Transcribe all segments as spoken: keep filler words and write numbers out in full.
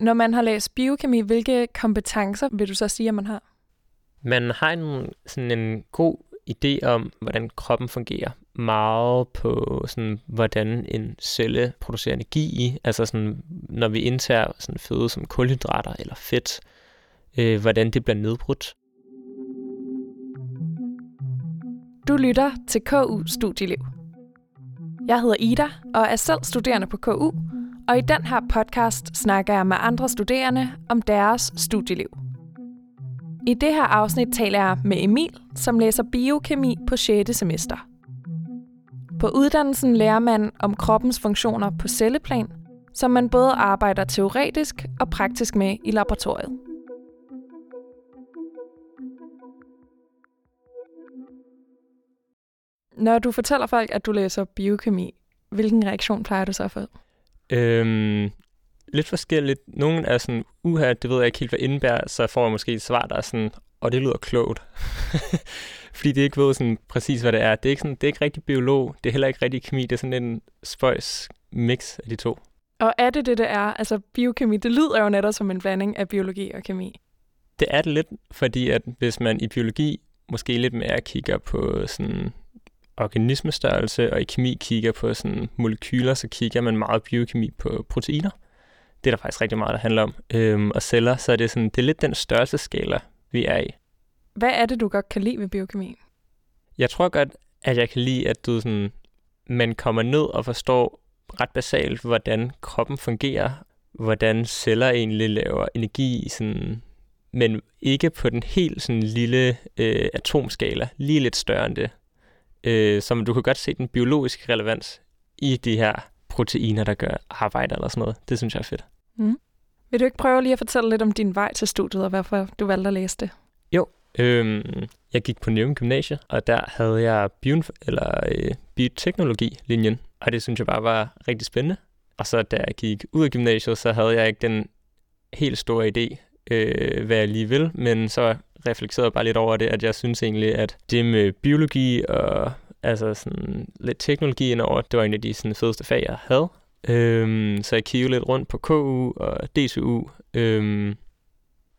Når man har læst biokemi, hvilke kompetencer vil du så sige, at man har? Man har en, sådan en god idé om, hvordan kroppen fungerer. Meget på, sådan, hvordan en celle producerer energi. Altså, sådan, når vi indtager sådan, føde som kulhydrater eller fedt, øh, hvordan det bliver nedbrudt. Du lytter til K U Studieliv. Jeg hedder Ida og er selv studerende på K U, og i den her podcast snakker jeg med andre studerende om deres studieliv. I det her afsnit taler jeg med Emil, som læser biokemi på sjette semester. På uddannelsen lærer man om kroppens funktioner på celleplan, som man både arbejder teoretisk og praktisk med i laboratoriet. Når du fortæller folk, at du læser biokemi, hvilken reaktion plejer du så at få? Øhm, lidt forskelligt. Nogle er sådan, uha, det ved jeg ikke helt, hvad indebærer, så får jeg måske et svar, der er sådan, og det lyder klogt. Fordi det ikke ved sådan præcis, hvad det er. Det er ikke, sådan, det er ikke rigtig biolog, det er heller ikke rigtig kemi, det er sådan en spøjs mix af de to. Og er det det, det er? Altså biokemi, det lyder jo netop som en blanding af biologi og kemi. Det er det lidt, fordi at hvis man i biologi måske lidt mere kigger på sådan organismestørrelse, og i kemi kigger på sådan molekyler, så kigger man meget biokemi på proteiner. Det er der faktisk rigtig meget, der handler om. Øhm, og celler, så er det, sådan, det er lidt den størrelseskala, vi er i. Hvad er det, du godt kan lide ved biokemi? Jeg tror godt, at jeg kan lide, at du sådan, man kommer ned og forstår ret basalt, hvordan kroppen fungerer, hvordan celler egentlig laver energi, sådan, men ikke på den helt sådan, lille øh, atomskala, lige lidt større end det. Øh, som du kan godt se den biologiske relevans i de her proteiner, der gør arbejde eller sådan noget. Det synes jeg er fedt. Mm. Vil du ikke prøve lige at fortælle lidt om din vej til studiet, og hvorfor du valgte at læse det? Jo, øh, jeg gik på Neum Gymnasium, og der havde jeg bio, eller, øh, bioteknologi-linjen, og det synes jeg bare var rigtig spændende. Og så da jeg gik ud af gymnasiet, så havde jeg ikke den helt store idé, øh, hvad jeg lige ville, men så reflekterede bare lidt over det, at jeg synes egentlig, at det med biologi og altså sådan lidt teknologi indover, det var en af de sådan, fedeste fag, jeg havde. Øhm, så jeg kiggede lidt rundt på K U og D T U. Øhm,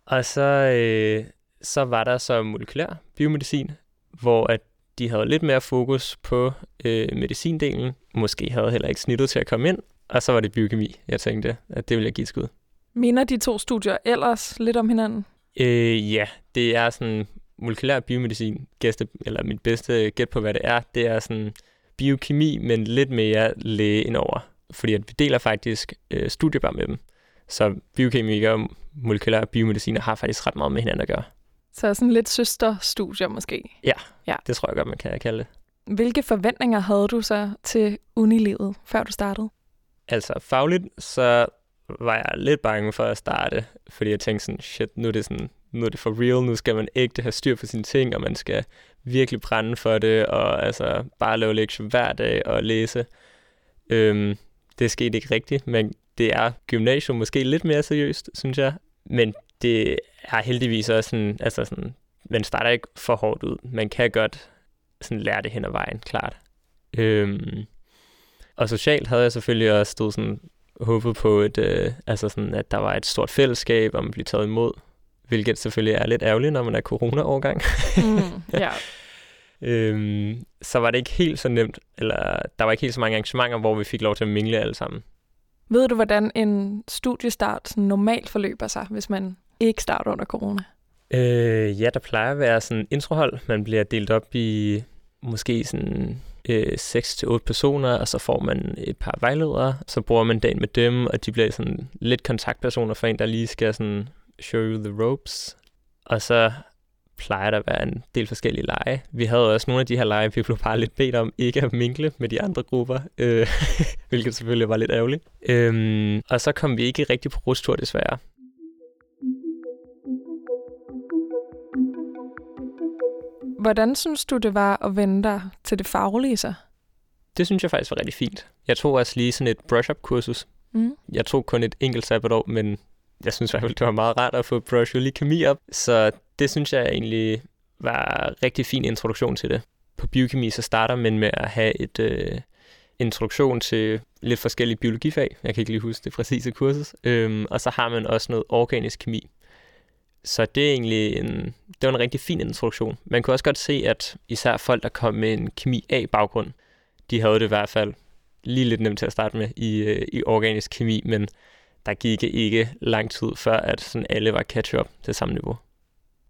og så, øh, så var der så molekylær biomedicin, hvor at de havde lidt mere fokus på øh, medicindelen. Måske havde heller ikke snittet til at komme ind. Og så var det biokemi, jeg tænkte, at det ville jeg give et skud. Minder de to studier ellers lidt om hinanden? Ja, øh, yeah. Det er sådan molekylær biomedicin, gæste, eller mit bedste gæt på, hvad det er, det er sådan biokemi, men lidt mere læge indover, fordi at vi deler faktisk øh, studiebar med dem. Så biokemikere og molekylær biomediciner har faktisk ret meget med hinanden at gøre. Så sådan lidt søsterstudier måske? Ja, ja, det tror jeg godt, man kan kalde det. Hvilke forventninger havde du så til unilivet, før du startede? Altså fagligt, så var jeg lidt bange for at starte, fordi jeg tænkte sådan, shit, nu er det sådan, nu er det for real, nu skal man ægte have styr på sine ting, og man skal virkelig brænde for det, og altså bare lave lektier hver dag og læse. Øhm, det skete ikke rigtigt, men det er gymnasium måske lidt mere seriøst, synes jeg. Men det er heldigvis også sådan, altså sådan, man starter ikke for hårdt ud. Man kan godt sådan lære det hen ad vejen, klart. Øhm, og socialt havde jeg selvfølgelig også stået sådan, håbet på, et, øh, altså sådan, at der var et stort fællesskab, og man blev taget imod. Hvilket selvfølgelig er lidt ærgerligt, når man er corona-årgang. Mm, yeah. øhm, så var det ikke helt så nemt, eller der var ikke helt så mange arrangementer, hvor vi fik lov til at mingle alle sammen. Ved du, hvordan en studiestart normalt forløber sig, hvis man ikke starter under corona? Øh, ja, der plejer at være sådan introhold. Man bliver delt op i måske sådan øh, seks til otte personer, og så får man et par vejledere. Så bruger man dagen med dem, og de bliver sådan lidt kontaktpersoner for en, der lige skal sådan show you the ropes. Og så plejer der at være en del forskellige lege. Vi havde også nogle af de her lege, vi blev bare lidt bedt om ikke at mingle med de andre grupper, øh, hvilket selvfølgelig var lidt ærgerligt. Øhm, og så kom vi ikke rigtig på rustur, desværre. Hvordan synes du, det var at vende dig til det faglige så? Det synes jeg faktisk var rigtig fint. Jeg tog også lige sådan et brush-up-kursus. Mm. Jeg tog kun et enkelt sabbatår, men jeg synes i hvert fald, det var meget rart at få brush kemi op, så det synes jeg egentlig var en rigtig fin introduktion til det. På biokemi så starter man med at have et, øh, introduktion til lidt forskellige biologifag. Jeg kan ikke lige huske det præcise kursus. Øhm, og så har man også noget organisk kemi. Så det er egentlig en, det var en rigtig fin introduktion. Man kunne også godt se, at især folk, der kom med en kemi A-baggrund, de havde det i hvert fald lige lidt nemt til at starte med i, i organisk kemi, men der gik ikke lang tid før, at sådan alle var catch-up til samme niveau.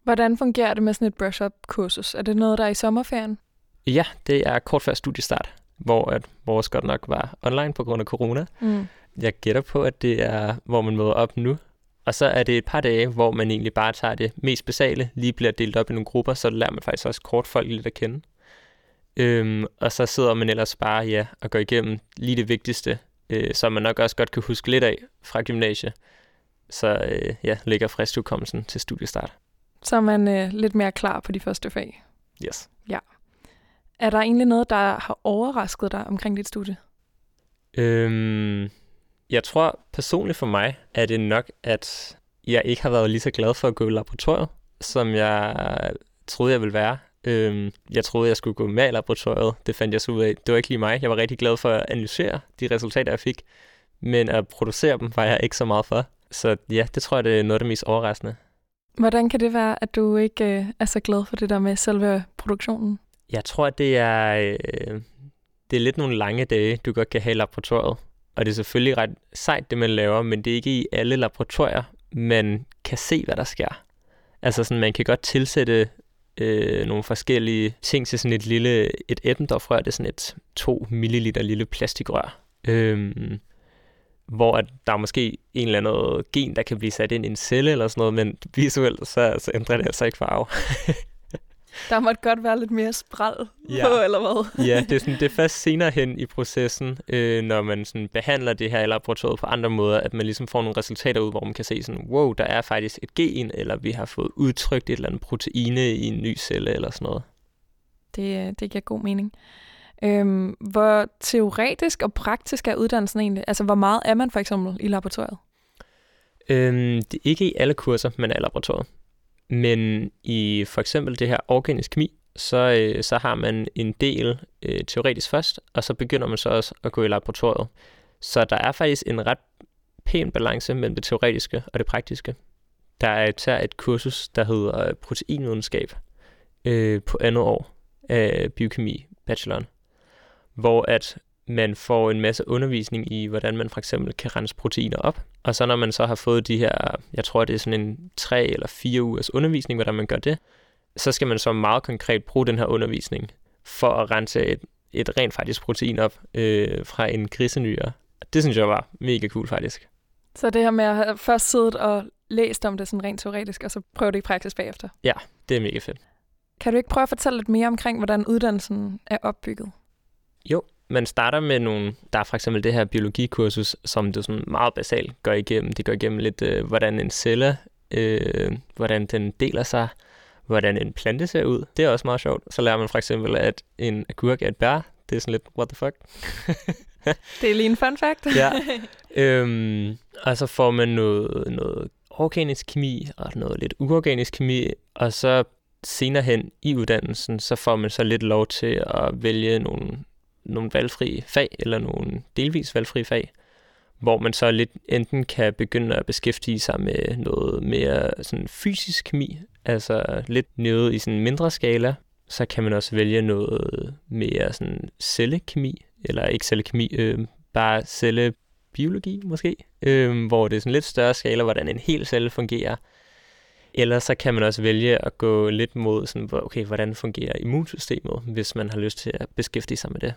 Hvordan fungerer det med sådan et brush-up-kursus? Er det noget, der er i sommerferien? Ja, det er kort før studiestart, hvor at vores godt nok var online på grund af corona. Mm. Jeg gætter på, at det er, hvor man møder op nu. Og så er det et par dage, hvor man egentlig bare tager det mest basale, lige bliver delt op i nogle grupper, så lærer man faktisk også kort folk lidt at kende. Øhm, og så sidder man ellers bare ja, og går igennem lige det vigtigste, øh, som man nok også godt kan huske lidt af fra gymnasiet. Så øh, ja, ligger friskudkommelsen til studiestart. Så er man øh, lidt mere klar på de første fag? Yes. Ja. Er der egentlig noget, der har overrasket dig omkring dit studie? Øhm, jeg tror personligt for mig, er det nok, at jeg ikke har været lige så glad for at gå i laboratoriet, som jeg troede, jeg ville være. Øhm, jeg troede, jeg skulle gå med i laboratoriet. Det fandt jeg så ud af. Det var ikke lige mig. Jeg var rigtig glad for at analysere de resultater, jeg fik. Men at producere dem var jeg ikke så meget for. Så ja, det tror jeg, det er noget af det mest overraskende. Hvordan kan det være, at du ikke øh, er så glad for det der med selve produktionen? Jeg tror, det er, øh, det er lidt nogle lange dage, du godt kan have i laboratoriet. Og det er selvfølgelig ret sejt, det man laver, men det er ikke i alle laboratorier, man kan se, hvad der sker. Altså sådan, man kan godt tilsætte øh, nogle forskellige ting til sådan et lille, et Eppendorf-rør, det er sådan et to milliliter lille plastikrør. Øhm, hvor at der er måske en eller anden gen, der kan blive sat ind i en celle eller sådan noget, men visuelt, så, så ændrer det altså ikke farve. Der måtte godt være lidt mere spræl ja. på, eller hvad? Ja, det er, sådan, det er først senere hen i processen, øh, når man sådan behandler det her i laboratoriet på andre måder, at man ligesom får nogle resultater ud, hvor man kan se sådan, wow, der er faktisk et gen, eller vi har fået udtrykt et eller andet proteine i en ny celle, eller sådan noget. Det, det giver god mening. Øhm, hvor teoretisk og praktisk er uddannelsen egentlig? Altså, hvor meget er man for eksempel i laboratoriet? Øhm, det er ikke i alle kurser, man er i laboratoriet. Men i for eksempel det her organisk kemi, så, øh, så har man en del øh, teoretisk først, og så begynder man så også at gå i laboratoriet. Så der er faktisk en ret pæn balance mellem det teoretiske og det praktiske. Der er et, et kursus, der hedder proteinvidenskab øh, på andet år af biokemi bacheloren, hvor at man får en masse undervisning i, hvordan man for eksempel kan rense proteiner op. Og så når man så har fået de her, jeg tror det er sådan en tre eller fire ugers undervisning, hvordan man gør det, så skal man så meget konkret bruge den her undervisning for at rense et, et rent faktisk protein op øh, fra en grisenyre. Det synes jeg var mega cool faktisk. Så det her med at have først siddet og læst om det sådan rent teoretisk, og så prøve det i praksis bagefter? Ja, det er mega fedt. Kan du ikke prøve at fortælle lidt mere omkring, hvordan uddannelsen er opbygget? Jo. Man starter med nogle, der er for eksempel det her biologikursus, som det sådan meget basalt går igennem. Det går igennem lidt, øh, hvordan en celle, øh, hvordan den deler sig, hvordan en plante ser ud. Det er også meget sjovt. Så lærer man for eksempel, at en agurk er et bær. Det er sådan lidt, what the fuck? Det er lige en fun fact. Ja. Øhm, og så får man noget, noget organisk kemi og noget lidt uorganisk kemi, og så senere hen i uddannelsen, så får man så lidt lov til at vælge nogle nogle valgfrie fag, eller nogle delvis valgfrie fag, hvor man så lidt enten kan begynde at beskæftige sig med noget mere sådan fysisk kemi, altså lidt noget i sådan mindre skala, så kan man også vælge noget mere sådan cellekemi, eller ikke cellekemi, øh, bare cellebiologi måske, øh, hvor det er sådan lidt større skala, hvordan en hel celle fungerer. Eller så kan man også vælge at gå lidt mod, sådan, okay, hvordan fungerer immunsystemet, hvis man har lyst til at beskæftige sig med det.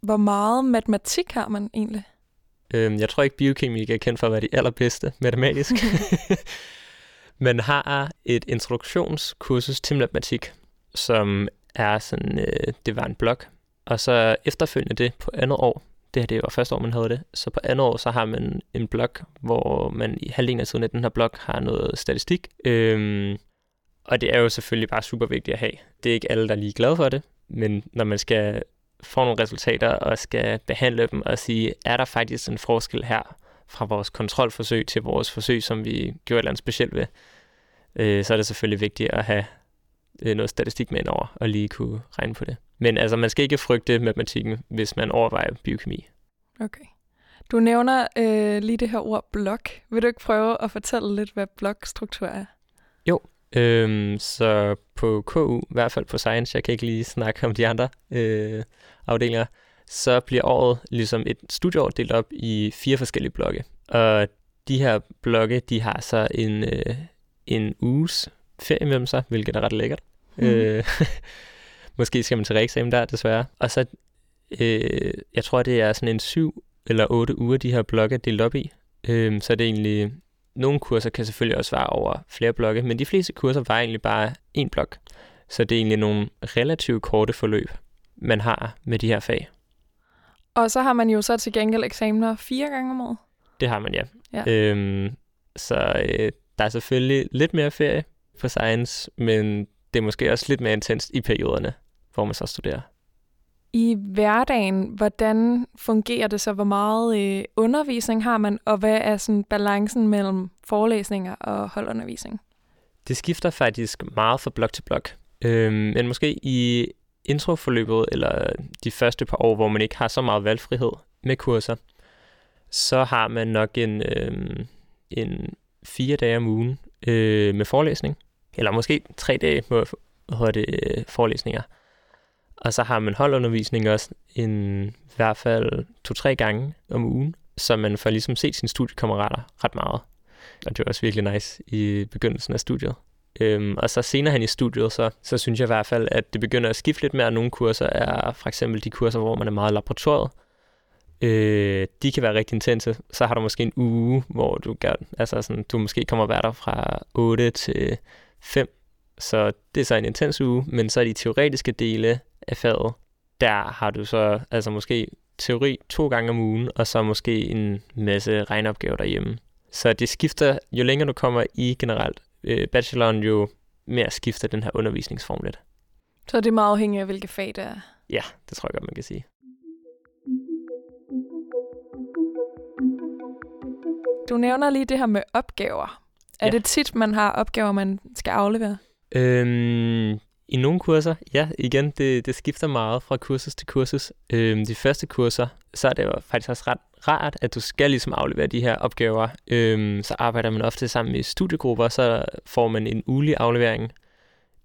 Hvor meget matematik har man egentlig? Øhm, jeg tror ikke, biokemi er kendt for at være de allerbedste matematisk. Man har et introduktionskursus til matematik, som er sådan, øh, det var en blog. Og så efterfølgende det på andet år, det her det var første år, man havde det, så på andet år, så har man en blog, hvor man i halvdelen af tiden af den her blog har noget statistik. Øhm, og det er jo selvfølgelig bare super vigtigt at have. Det er ikke alle, der er lige glade for det, men når man skal få nogle resultater og skal behandle dem og sige, er der faktisk en forskel her fra vores kontrolforsøg til vores forsøg, som vi gjorde et eller andet specielt ved, øh, så er det selvfølgelig vigtigt at have øh, noget statistik med indover og lige kunne regne på det. Men altså, man skal ikke frygte matematikken, hvis man overvejer biokemi. Okay. Du nævner øh, lige det her ord blok. Vil du ikke prøve at fortælle lidt, hvad blokstruktur er? Jo, øhm, så på K U, i hvert fald på Science, jeg kan ikke lige snakke om de andre øh, afdelinger, så bliver året ligesom et studieår delt op i fire forskellige blokke. Og de her blokke, de har så en, øh, en uges ferie mellem sig, hvilket er ret lækkert. Mm. Øh, måske skal man til reeksamen der, desværre. Og så, øh, jeg tror, det er sådan en syv eller otte uger, de her blokke er delt op i. Øh, så er det egentlig, nogle kurser kan selvfølgelig også være over flere blokke, men de fleste kurser var egentlig bare én blok. Så det er egentlig nogle relativt korte forløb, man har med de her fag. Og så har man jo så til gengæld eksamener fire gange om året. Det har man, ja. ja. Øhm, så øh, der er selvfølgelig lidt mere ferie på Science, men det er måske også lidt mere intenst i perioderne, hvor man så studerer. I hverdagen, hvordan fungerer det så? Hvor meget øh, undervisning har man, og hvad er sådan balancen mellem forelæsninger og holdundervisning? Det skifter faktisk meget fra blok til blok. Øhm, men måske i introforløbet, eller de første par år, hvor man ikke har så meget valgfrihed med kurser, så har man nok en, øh, en fire dage om ugen øh, med forelæsning. Eller måske tre dage med forelæsninger. Og så har man holdundervisning også en, i hvert fald to-tre gange om ugen, så man får ligesom set sine studiekammerater ret meget. Og det var også virkelig nice i begyndelsen af studiet. Øhm, og så senere hen i studiet, så, så synes jeg i hvert fald, at det begynder at skifte lidt mere. Nogle kurser er for eksempel de kurser, hvor man er meget i laboratoriet. Øh, de kan være rigtig intense. Så har du måske en uge, hvor du, gør, altså sådan, du måske kommer at være der fra otte til fem. Så det er så en intens uge, men så i de teoretiske dele af faget, der har du så altså måske teori to gange om ugen, og så måske en masse regneopgaver derhjemme. Så det skifter, jo længere du kommer i generelt øh, bacheloren, jo mere skifter den her undervisningsform lidt. Så det er meget afhængigt af, hvilke fag det er? Ja, det tror jeg godt, man kan sige. Du nævner lige det her med opgaver. Er ja. det tit, man har opgaver, man skal aflevere? Øhm, I nogle kurser, ja. Igen, det, det skifter meget fra kursus til kursus. Øhm, de første kurser, så er det jo faktisk også ret rart, at du skal ligesom aflevere de her opgaver. Øhm, så arbejder man ofte sammen i studiegrupper, så får man en ugelig aflevering,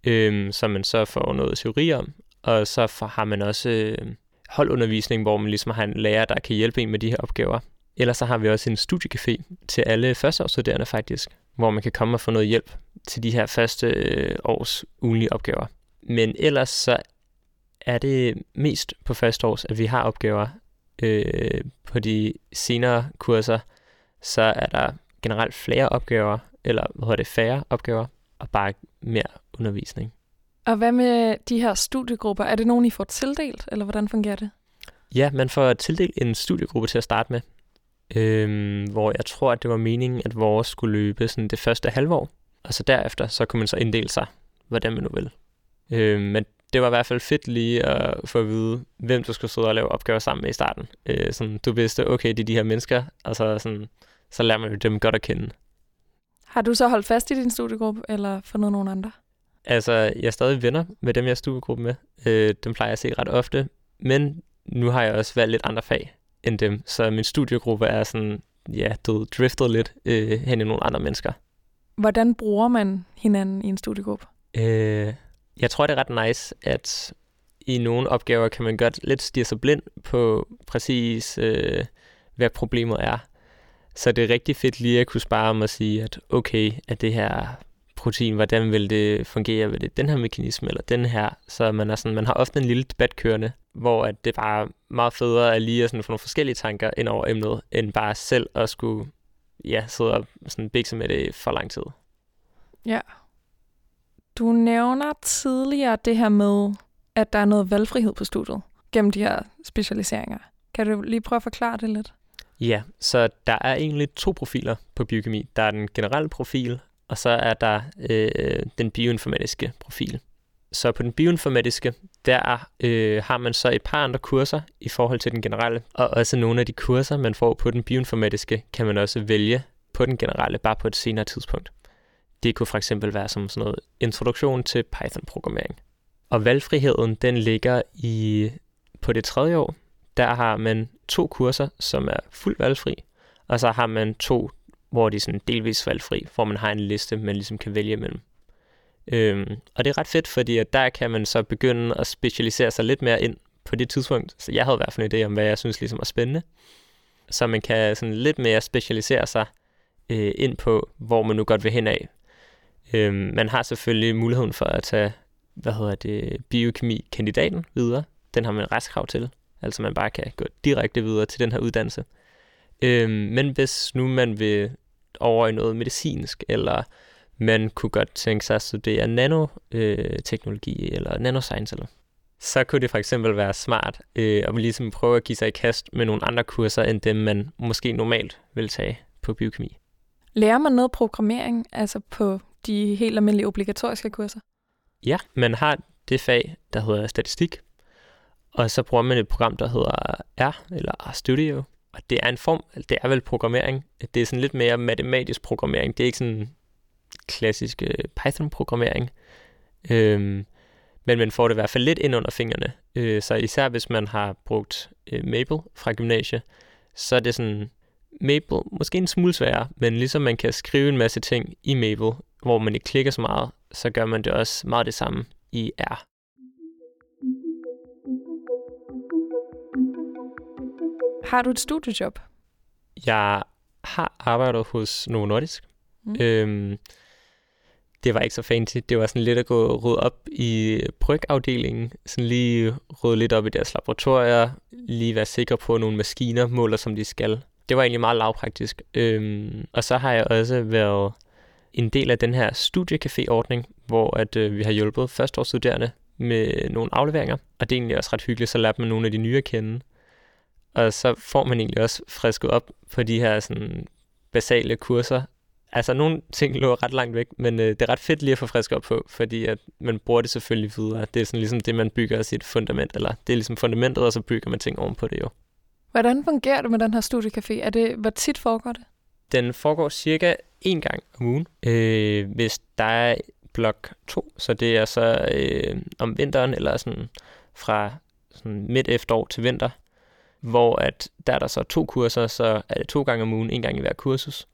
øhm, som man så får noget teori om. Og så får, har man også øh, holdundervisning, hvor man ligesom har en lærer, der kan hjælpe en med de her opgaver. Ellers så har vi også en studiecafé til alle førsteårsstuderende faktisk, hvor man kan komme og få noget hjælp til de her første øh, års ugentlige opgaver. Men ellers så er det mest på første års, at vi har opgaver. Øh, på de senere kurser, så er der generelt flere opgaver, eller hvad hedder det, færre opgaver, og bare mere undervisning. Og hvad med de her studiegrupper? Er det nogen, I får tildelt, eller hvordan fungerer det? Ja, man får tildelt en studiegruppe til at starte med. Øhm, hvor jeg tror, at det var meningen, at vores skulle løbe sådan det første halve år, og så derefter, så kunne man så inddele sig, hvordan man nu vil. Øhm, men det var i hvert fald fedt lige at få at vide, hvem du skulle sidde og lave opgaver sammen med i starten. Øh, sådan, du vidste, okay, det er de her mennesker, og så, sådan, så lærer man jo dem godt at kende. Har du så holdt fast i din studiegruppe, eller fundet nogen andre? Altså, jeg er stadig venner med dem, jeg er studiegruppe med. Øh, dem plejer jeg at se ret ofte, men nu har jeg også valgt lidt andre fag end dem. Så min studiegruppe er sådan, ja, død, driftet lidt øh, hen i nogle andre mennesker. Hvordan bruger man hinanden i en studiegruppe? Øh, jeg tror, det er ret nice, at i nogle opgaver kan man godt lidt stirre sig blind på præcis, øh, hvad problemet er. Så det er rigtig fedt lige at kunne spare om at sige, at okay, at det her protein, hvordan vil det fungere? Vil det den her mekanisme eller den her? Så man, er sådan, man har ofte en lille debat kørende, hvor at det bare er meget federe at lige at sådan få nogle forskellige tanker ind over emnet, end bare selv at skulle ja, sidde og sådan bikse med det for lang tid. Ja. Du nævner tidligere det her med, at der er noget valgfrihed på studiet gennem de her specialiseringer. Kan du lige prøve at forklare det lidt? Ja, så der er egentlig to profiler på biokemi. Der er den generelle profil, og så er der øh, den bioinformatiske profil. Så på den bioinformatiske, der øh, har man så et par andre kurser i forhold til den generelle. Og også nogle af de kurser, man får på den bioinformatiske, kan man også vælge på den generelle, bare på et senere tidspunkt. Det kunne for eksempel være som sådan noget introduktion til Python-programmering. Og valgfriheden, den ligger i på det tredje år. Der har man to kurser, som er fuldt valgfri, og så har man to, hvor de er sådan delvis valgfri, hvor man har en liste, man ligesom kan vælge imellem. Øhm, og det er ret fedt, fordi at der kan man så begynde at specialisere sig lidt mere ind på det tidspunkt. Så jeg havde i hvert fald en idé om, hvad jeg synes ligesom er spændende. Så man kan sådan lidt mere specialisere sig øh, ind på, hvor man nu godt vil hen af. Øhm, man har selvfølgelig muligheden for at tage, hvad hedder det, biokemi-kandidaten videre. Den har man retskrav til, altså man bare kan gå direkte videre til den her uddannelse. Øhm, men hvis nu man vil over i noget medicinsk, eller man kunne godt tænke sig at studere nanoteknologi eller nanoscience, eller, så kunne det for eksempel være smart øh, at ligesom prøve at give sig i kast med nogle andre kurser, end dem man måske normalt vil tage på biokemi. Lærer man noget programmering altså på de helt almindelige obligatoriske kurser? Ja, man har det fag, der hedder statistik, og så bruger man et program, der hedder R eller RStudio. Og det er en form, det er vel programmering. Det er sådan lidt mere matematisk programmering. Det er ikke sådan klassisk Python-programmering. Øhm, men man får det i hvert fald lidt ind under fingrene. Øh, så især hvis man har brugt øh, Maple fra gymnasiet, så er det sådan Maple måske en smule sværere, men ligesom man kan skrive en masse ting i Maple, hvor man ikke klikker så meget, så gør man det også meget det samme i R. Har du et studiejob? Jeg har arbejdet hos Novo Nordisk. Mm. Øhm, det var ikke så fancy. Det var sådan lidt at gå rydde op i brygafdelingen. Sådan lige rydde lidt op i deres laboratorier. Lige være sikker på, at nogle maskiner måler, som de skal. Det var egentlig meget lavpraktisk. Øhm, og så har jeg også været en del af den her studiecafé-ordning, hvor at, øh, vi har hjulpet førsteårsstuderende med nogle afleveringer. Og det er egentlig også ret hyggeligt, så lærer man nogle af de nye at kende. Og så får man egentlig også frisket op på de her sådan, basale kurser. Altså nogle ting lå ret langt væk, men øh, det er ret fedt lige at få frisket op på, fordi at man bruger det selvfølgelig videre. Det er sådan ligesom det, man bygger sit fundament, eller det er ligesom fundamentet, og så bygger man ting ovenpå det jo. Hvordan fungerer det med den her studiecafé? Er det, hvor tit foregår det? Den foregår cirka én gang om ugen, øh, hvis der er blok to, så det er så øh, om vinteren, eller sådan fra sådan midt efterår til vinter. Hvor at der er der så to kurser, så er det to gange om ugen, en gang i hver kursus.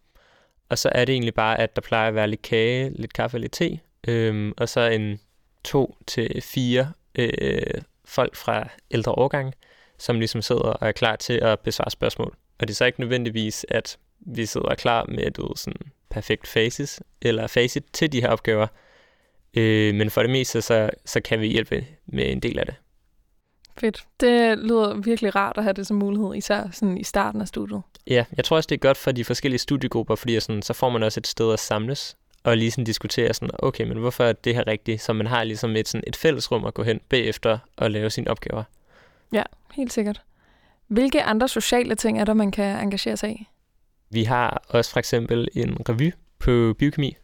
Og så er det egentlig bare, at der plejer at være lidt kage, lidt kaffe og lidt te, øhm, og så en to til fire øh, folk fra ældre årgang, som ligesom sidder og er klar til at besvare spørgsmål. Og det er så ikke nødvendigvis, at vi sidder klar med et sådan perfekt faces, eller facit til de her opgaver, øh, men for det meste, så, så kan vi hjælpe med en del af det. Fedt. Det lyder virkelig rart at have det som mulighed, især sådan i starten af studiet. Ja, jeg tror også, det er godt for de forskellige studiegrupper, fordi sådan, så får man også et sted at samles og lige sådan diskutere, sådan, okay, men hvorfor er det her rigtigt? Så man har ligesom et, sådan et fællesrum at gå hen bagefter og lave sine opgaver. Ja, helt sikkert. Hvilke andre sociale ting er der, man kan engagere sig i? Vi har også for eksempel en revy på biokemi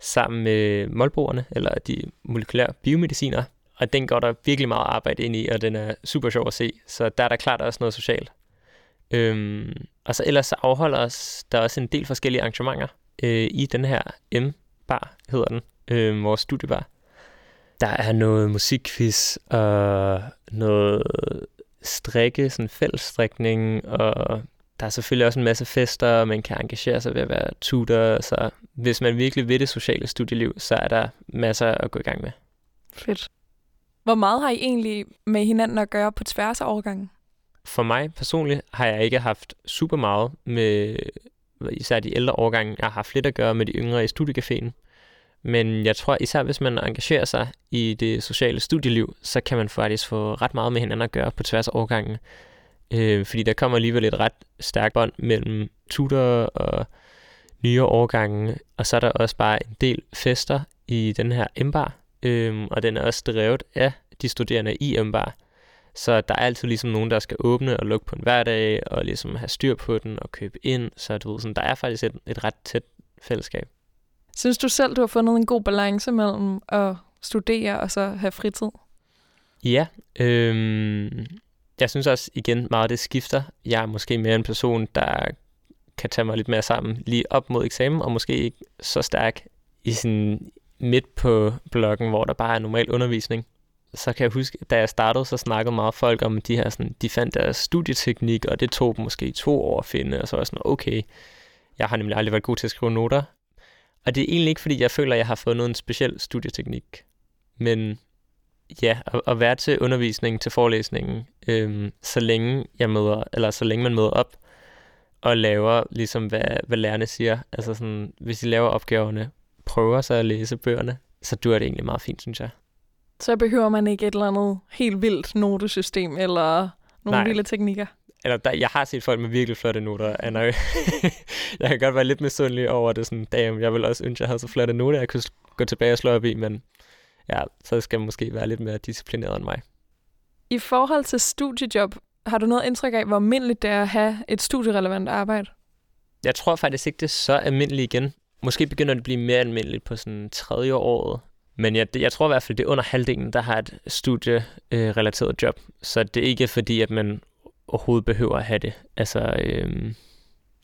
sammen med målbrugerne, eller de molekylære biomedicinere. Og den går der virkelig meget arbejde ind i, og den er super sjov at se. Så der er der klart også noget socialt. Øhm, og så ellers så afholder os, der er også en del forskellige arrangementer øh, i den her M-bar, hedder den, øh, vores studiebar. Der er noget musikquiz og noget strikke, sådan fællesstrikning, og der er selvfølgelig også en masse fester, og man kan engagere sig ved at være tutor. Så hvis man virkelig vil det sociale studieliv, så er der masser at gå i gang med. Fedt. Hvor meget har I egentlig med hinanden at gøre på tværs af årgangen? For mig personligt har jeg ikke haft super meget med især de ældre årgange. Jeg har haft lidt at gøre med de yngre i studiecaféen. Men jeg tror, især hvis man engagerer sig i det sociale studieliv, så kan man faktisk få ret meget med hinanden at gøre på tværs af årgangen. Øh, fordi der kommer alligevel et ret stærkt bånd mellem tutorer og nye årgange. Og så er der også bare en del fester i den her M-bar. Øhm, og den er også drevet af de studerende i M-bar. Så der er altid ligesom nogen, der skal åbne og lukke på en hverdag, og ligesom have styr på den og købe ind. Så du ved, sådan, der er faktisk et, et ret tæt fællesskab. Synes du selv, du har fundet en god balance mellem at studere og så have fritid? Ja. Øhm, jeg synes også igen meget, det skifter. Jeg er måske mere en person, der kan tage mig lidt mere sammen lige op mod eksamen, og måske ikke så stærk i sin midt på blokken, hvor der bare er normal undervisning. så kan jeg huske, da jeg startede, så snakkede meget folk om de her sådan, de fandt deres studieteknik, og det tog dem måske to år at finde, og så var jeg sådan, okay, jeg har nemlig aldrig været god til at skrive noter. Og det er egentlig ikke, fordi jeg føler, at jeg har fået noget en speciel studieteknik, men ja, at, at være til undervisningen, til forelæsningen, øhm, så længe jeg møder, eller så længe man møder op og laver ligesom, hvad, hvad lærerne siger. Altså sådan, hvis de laver opgaverne, prøver sig at læse bøgerne, så dur det egentlig meget fint, synes jeg. Så behøver man ikke et eller andet helt vildt notesystem eller nogle Nej. Vilde teknikker? Eller der, jeg har set folk med virkelig flotte noter, Anna. Jeg kan godt være lidt misundelig over det. Sådan, damn, jeg vil også ønske, at jeg havde så flotte noter, jeg kunne gå tilbage og slå op i, men ja, så skal jeg måske være lidt mere disciplineret end mig. I forhold til studiejob, har du noget indtryk af, hvor almindeligt det er at have et studierelevant arbejde? Jeg tror faktisk ikke, det er så almindeligt igen. Måske begynder det at blive mere almindeligt på sådan tredje året. Men jeg, jeg tror i hvert fald, det er under halvdelen, der har et studierelateret job. Så det er ikke fordi, at man overhovedet behøver at have det. Altså, øhm,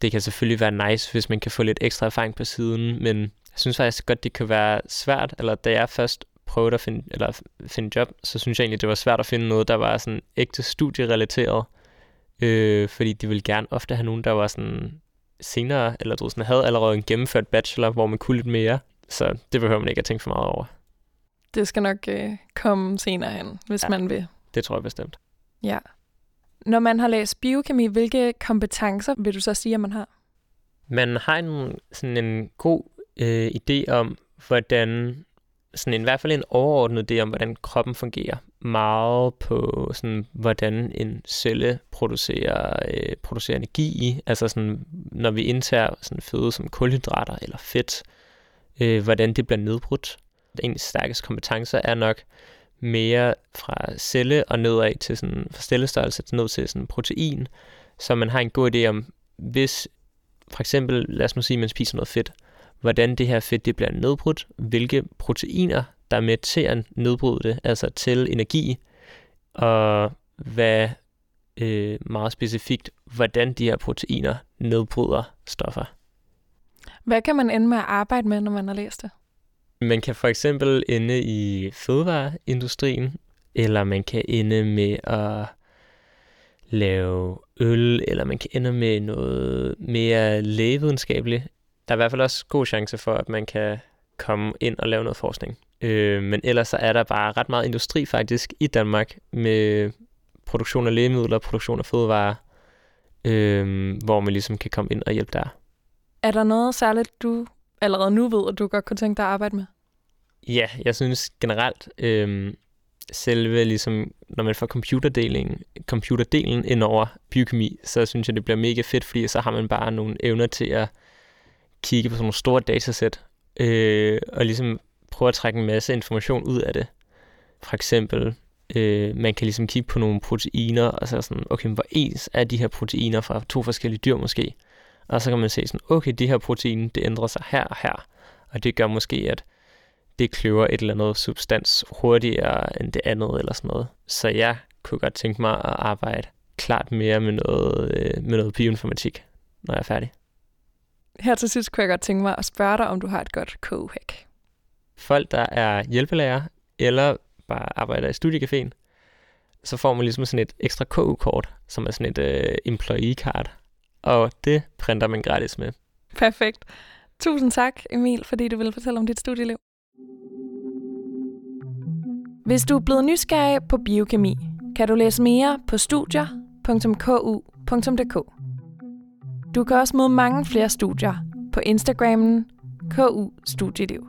det kan selvfølgelig være nice, hvis man kan få lidt ekstra erfaring på siden, men jeg synes faktisk godt, det kan være svært. Eller da jeg først prøvede at finde, eller finde job, så synes jeg egentlig, det var svært at finde noget, der var sådan ægte studierelateret. Øh, fordi de ville gerne ofte have nogen, der var sådan senere, eller du sådan, havde allerede en gennemført bachelor, hvor man kunne lidt mere. Så det behøver man ikke at tænke for meget over. Det skal nok øh, komme senere hen, hvis ja, man vil. Det tror jeg bestemt. Ja. Når man har læst biokemi, hvilke kompetencer vil du så sige, at man har? Man har en, sådan en god øh, idé om, hvordan, sådan en, i hvert fald en overordnet idé om, hvordan kroppen fungerer. Meget på, sådan, hvordan en celle producerer, øh, producerer energi i. Altså, sådan, når vi indtager sådan føde som kulhydrater eller fedt, øh, hvordan det bliver nedbrudt. En af de stærkeste kompetencer er nok mere fra celle og nedad til sådan fra cellestørrelse til ned til sådan protein, så man har en god idé om, hvis for eksempel, lad os nu sige, man spiser noget fedt, hvordan det her fedt det bliver nedbrudt, hvilke proteiner der er med til at nedbryde det, altså til energi, og hvad øh, meget specifikt, hvordan de her proteiner nedbryder stoffer. Hvad kan man ende med at arbejde med, når man har læst det? Man kan for eksempel ende i fødevareindustrien, eller man kan ende med at lave øl, eller man kan ende med noget mere lægevidenskabeligt. Der er i hvert fald også god chance for, at man kan komme ind og lave noget forskning. Øh, men ellers så er der bare ret meget industri faktisk i Danmark med produktion af lægemidler, produktion af fødevarer, øh, hvor man ligesom kan komme ind og hjælpe der. Er der noget særligt, du allerede nu ved, at du godt kunne tænke dig at arbejde med? Ja, jeg synes generelt, øh, selve ligesom, når man får computerdelen, computerdelen ind over biokemi, så synes jeg, det bliver mega fedt, fordi så har man bare nogle evner til at kigge på sådan nogle store datasæt, øh, og ligesom prøve at trække en masse information ud af det. For eksempel, øh, man kan ligesom kigge på nogle proteiner, og så sådan, okay, hvor ens er de her proteiner fra to forskellige dyr måske? Og så kan man se sådan, okay, det her protein, det ændrer sig her og her. Og det gør måske, at det kløver et eller andet substans hurtigere end det andet eller sådan noget. Så jeg kunne godt tænke mig at arbejde klart mere med noget, øh, med noget bioinformatik, når jeg er færdig. Her til sidst kunne jeg godt tænke mig at spørge dig, om du har et godt K U-hack. Folk, der er hjælpelærer eller bare arbejder i studiecaféen, så får man ligesom sådan et ekstra K U-kort, som er sådan et øh, employee-card. Og det printer man gratis med. Perfekt. Tusind tak, Emil, fordi du ville fortælle om dit studieliv. Hvis du er blevet nysgerrig på biokemi, kan du læse mere på studier punktum k u punktum d k. Du kan også møde mange flere studier på Instagrammen K U Studieliv.